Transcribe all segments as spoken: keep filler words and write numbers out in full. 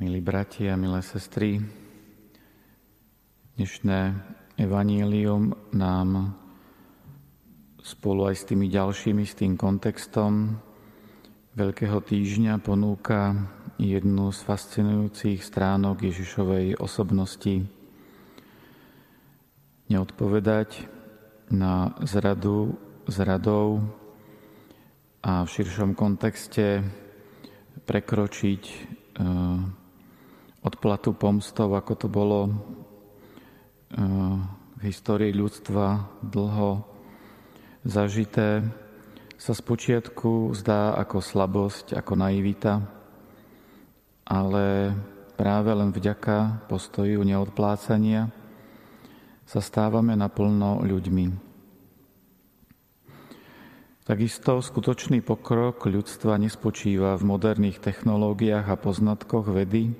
Milí bratia, milé sestry, dnešné evanjelium nám spolu aj s tými ďalšími, s tým kontextom Veľkého týždňa ponúka jednu z fascinujúcich stránok Ježišovej osobnosti. Neodpovedať na zradu zradou a v širšom kontexte prekročiť odplatu pomstov, ako to bolo v histórii ľudstva dlho zažité, sa spočiatku zdá ako slabosť, ako naivita, ale práve len vďaka postoju neodplácania sa stávame naplno ľuďmi. Takisto skutočný pokrok ľudstva nespočíva v moderných technológiách a poznatkoch vedy,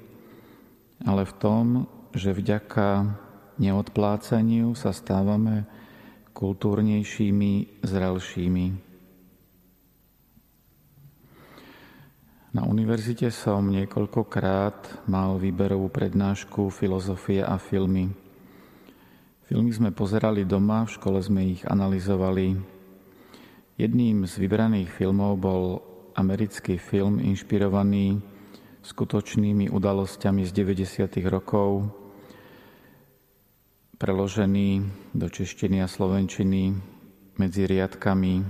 ale v tom, že vďaka neodplácaniu sa stávame kultúrnejšími, zrelšími. Na univerzite som niekoľkokrát mal výberovú prednášku filozofie a filmy. Filmy sme pozerali doma, v škole sme ich analyzovali. Jedným z vybraných filmov bol americký film inšpirovaný skutočnými udalosťami z deväťdesiatych rokov, preložený do češtiny a slovenčiny medzi riadkami.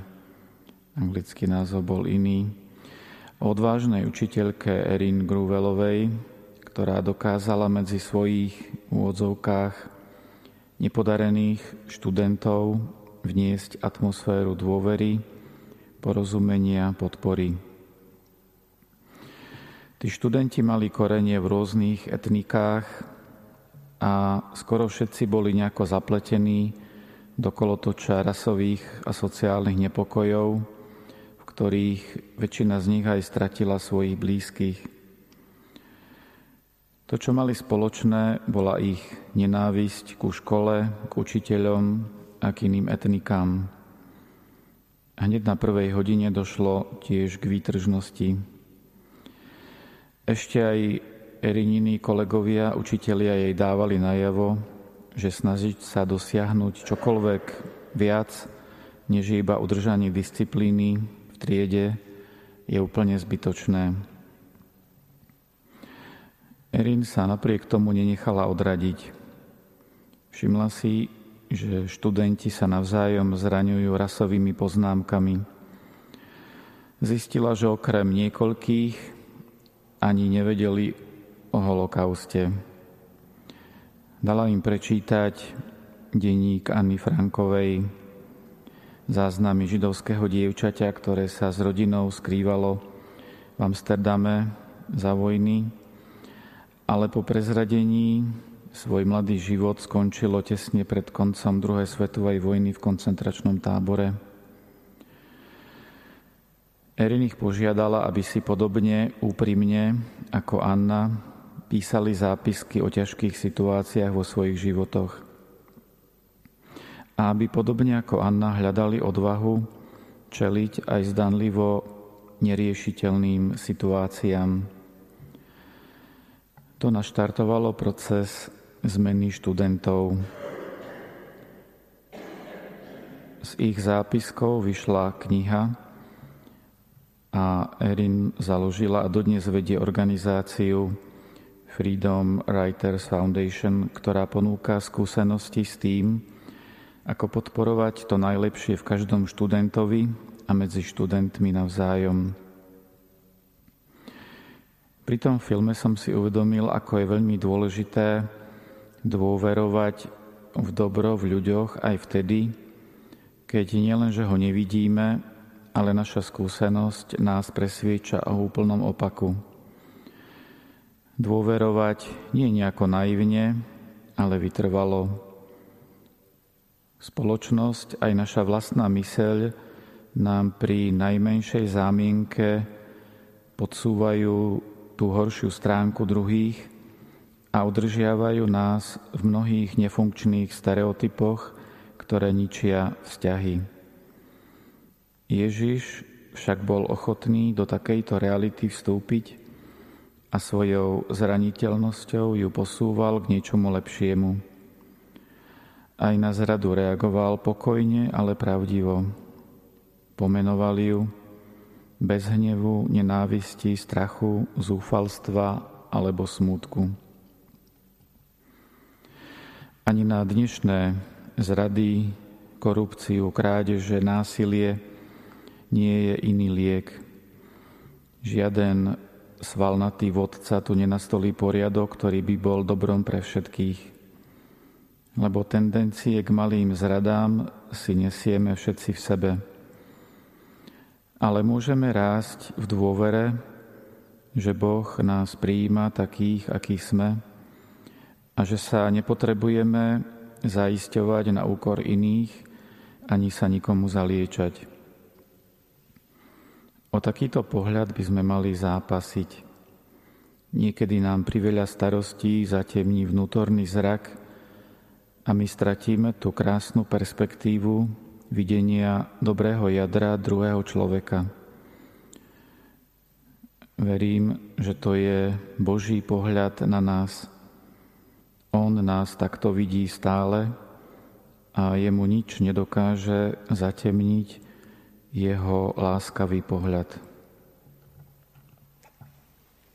Anglický názov bol iný. O odvážnej učiteľke Erin Gruwellovej, ktorá dokázala medzi svojich úvodzovkách nepodarených študentov vniesť atmosféru dôvery, porozumenia, podpory. Tí študenti mali korenie v rôznych etnikách a skoro všetci boli nejako zapletení do kolotoča rasových a sociálnych nepokojov, v ktorých väčšina z nich aj stratila svojich blízkych. To, čo mali spoločné, bola ich nenávisť ku škole, k učiteľom, a k iným etnikám. Hneď na prvej hodine došlo tiež k výtržnosti. Ešte aj Erinini kolegovia, učitelia jej dávali najavo, že snažiť sa dosiahnuť čokoľvek viac, než iba udržanie disciplíny v triede, je úplne zbytočné. Erin sa napriek tomu nenechala odradiť. Všimla si, že študenti sa navzájom zraňujú rasovými poznámkami. Zistila, že okrem niekoľkých ani nevedeli o holokauste. Dala im prečítať denník Anny Frankovej, záznamy židovského dievčaťa, ktoré sa s rodinou skrývalo v Amsterdame za vojny, ale po prezradení svoj mladý život skončilo tesne pred koncom druhej svetovej vojny v koncentračnom tábore. Erin ich požiadala, aby si podobne úprimne ako Anna písali zápisky o ťažkých situáciách vo svojich životoch. A aby podobne ako Anna hľadali odvahu čeliť aj zdanlivo neriešiteľným situáciám. To naštartovalo proces zmeny študentov. Z ich zápiskov vyšla kniha a Erin založila a dodnes vedie organizáciu Freedom Writers Foundation, ktorá ponúka skúsenosti s tým, ako podporovať to najlepšie v každom študentovi a medzi študentmi navzájom. Pri tom filme som si uvedomil, ako je veľmi dôležité dôverovať v dobro v ľuďoch aj vtedy, keď nielenže ho nevidíme, ale naša skúsenosť nás presvieča o úplnom opaku. Dôverovať nie nejako naivne, ale vytrvalo. Spoločnosť aj naša vlastná myseľ nám pri najmenšej zámienke podsúvajú tú horšiu stránku druhých a udržiavajú nás v mnohých nefunkčných stereotypoch, ktoré ničia vzťahy. Ježiš však bol ochotný do takejto reality vstúpiť a svojou zraniteľnosťou ju posúval k niečomu lepšiemu. Aj na zradu reagoval pokojne, ale pravdivo. Pomenoval ju bez hnevu, nenávisti, strachu, zúfalstva alebo smútku. Ani na dnešné zrady, korupciu, krádeže, násilie nie je iný liek. Žiaden svalnatý vodca tu nenastolí poriadok, ktorý by bol dobrom pre všetkých. Lebo tendencie k malým zradám si nesieme všetci v sebe. Ale môžeme rásť v dôvere, že Boh nás prijíma takých, akých sme a že sa nepotrebujeme zaisťovať na úkor iných, ani sa nikomu zaliečať. O takýto pohľad by sme mali zápasiť. Niekedy nám priveľa starostí zatemní vnútorný zrak a my stratíme tú krásnu perspektívu videnia dobrého jadra druhého človeka. Verím, že to je Boží pohľad na nás. On nás takto vidí stále a jemu nič nedokáže zatemniť jeho láskavý pohľad.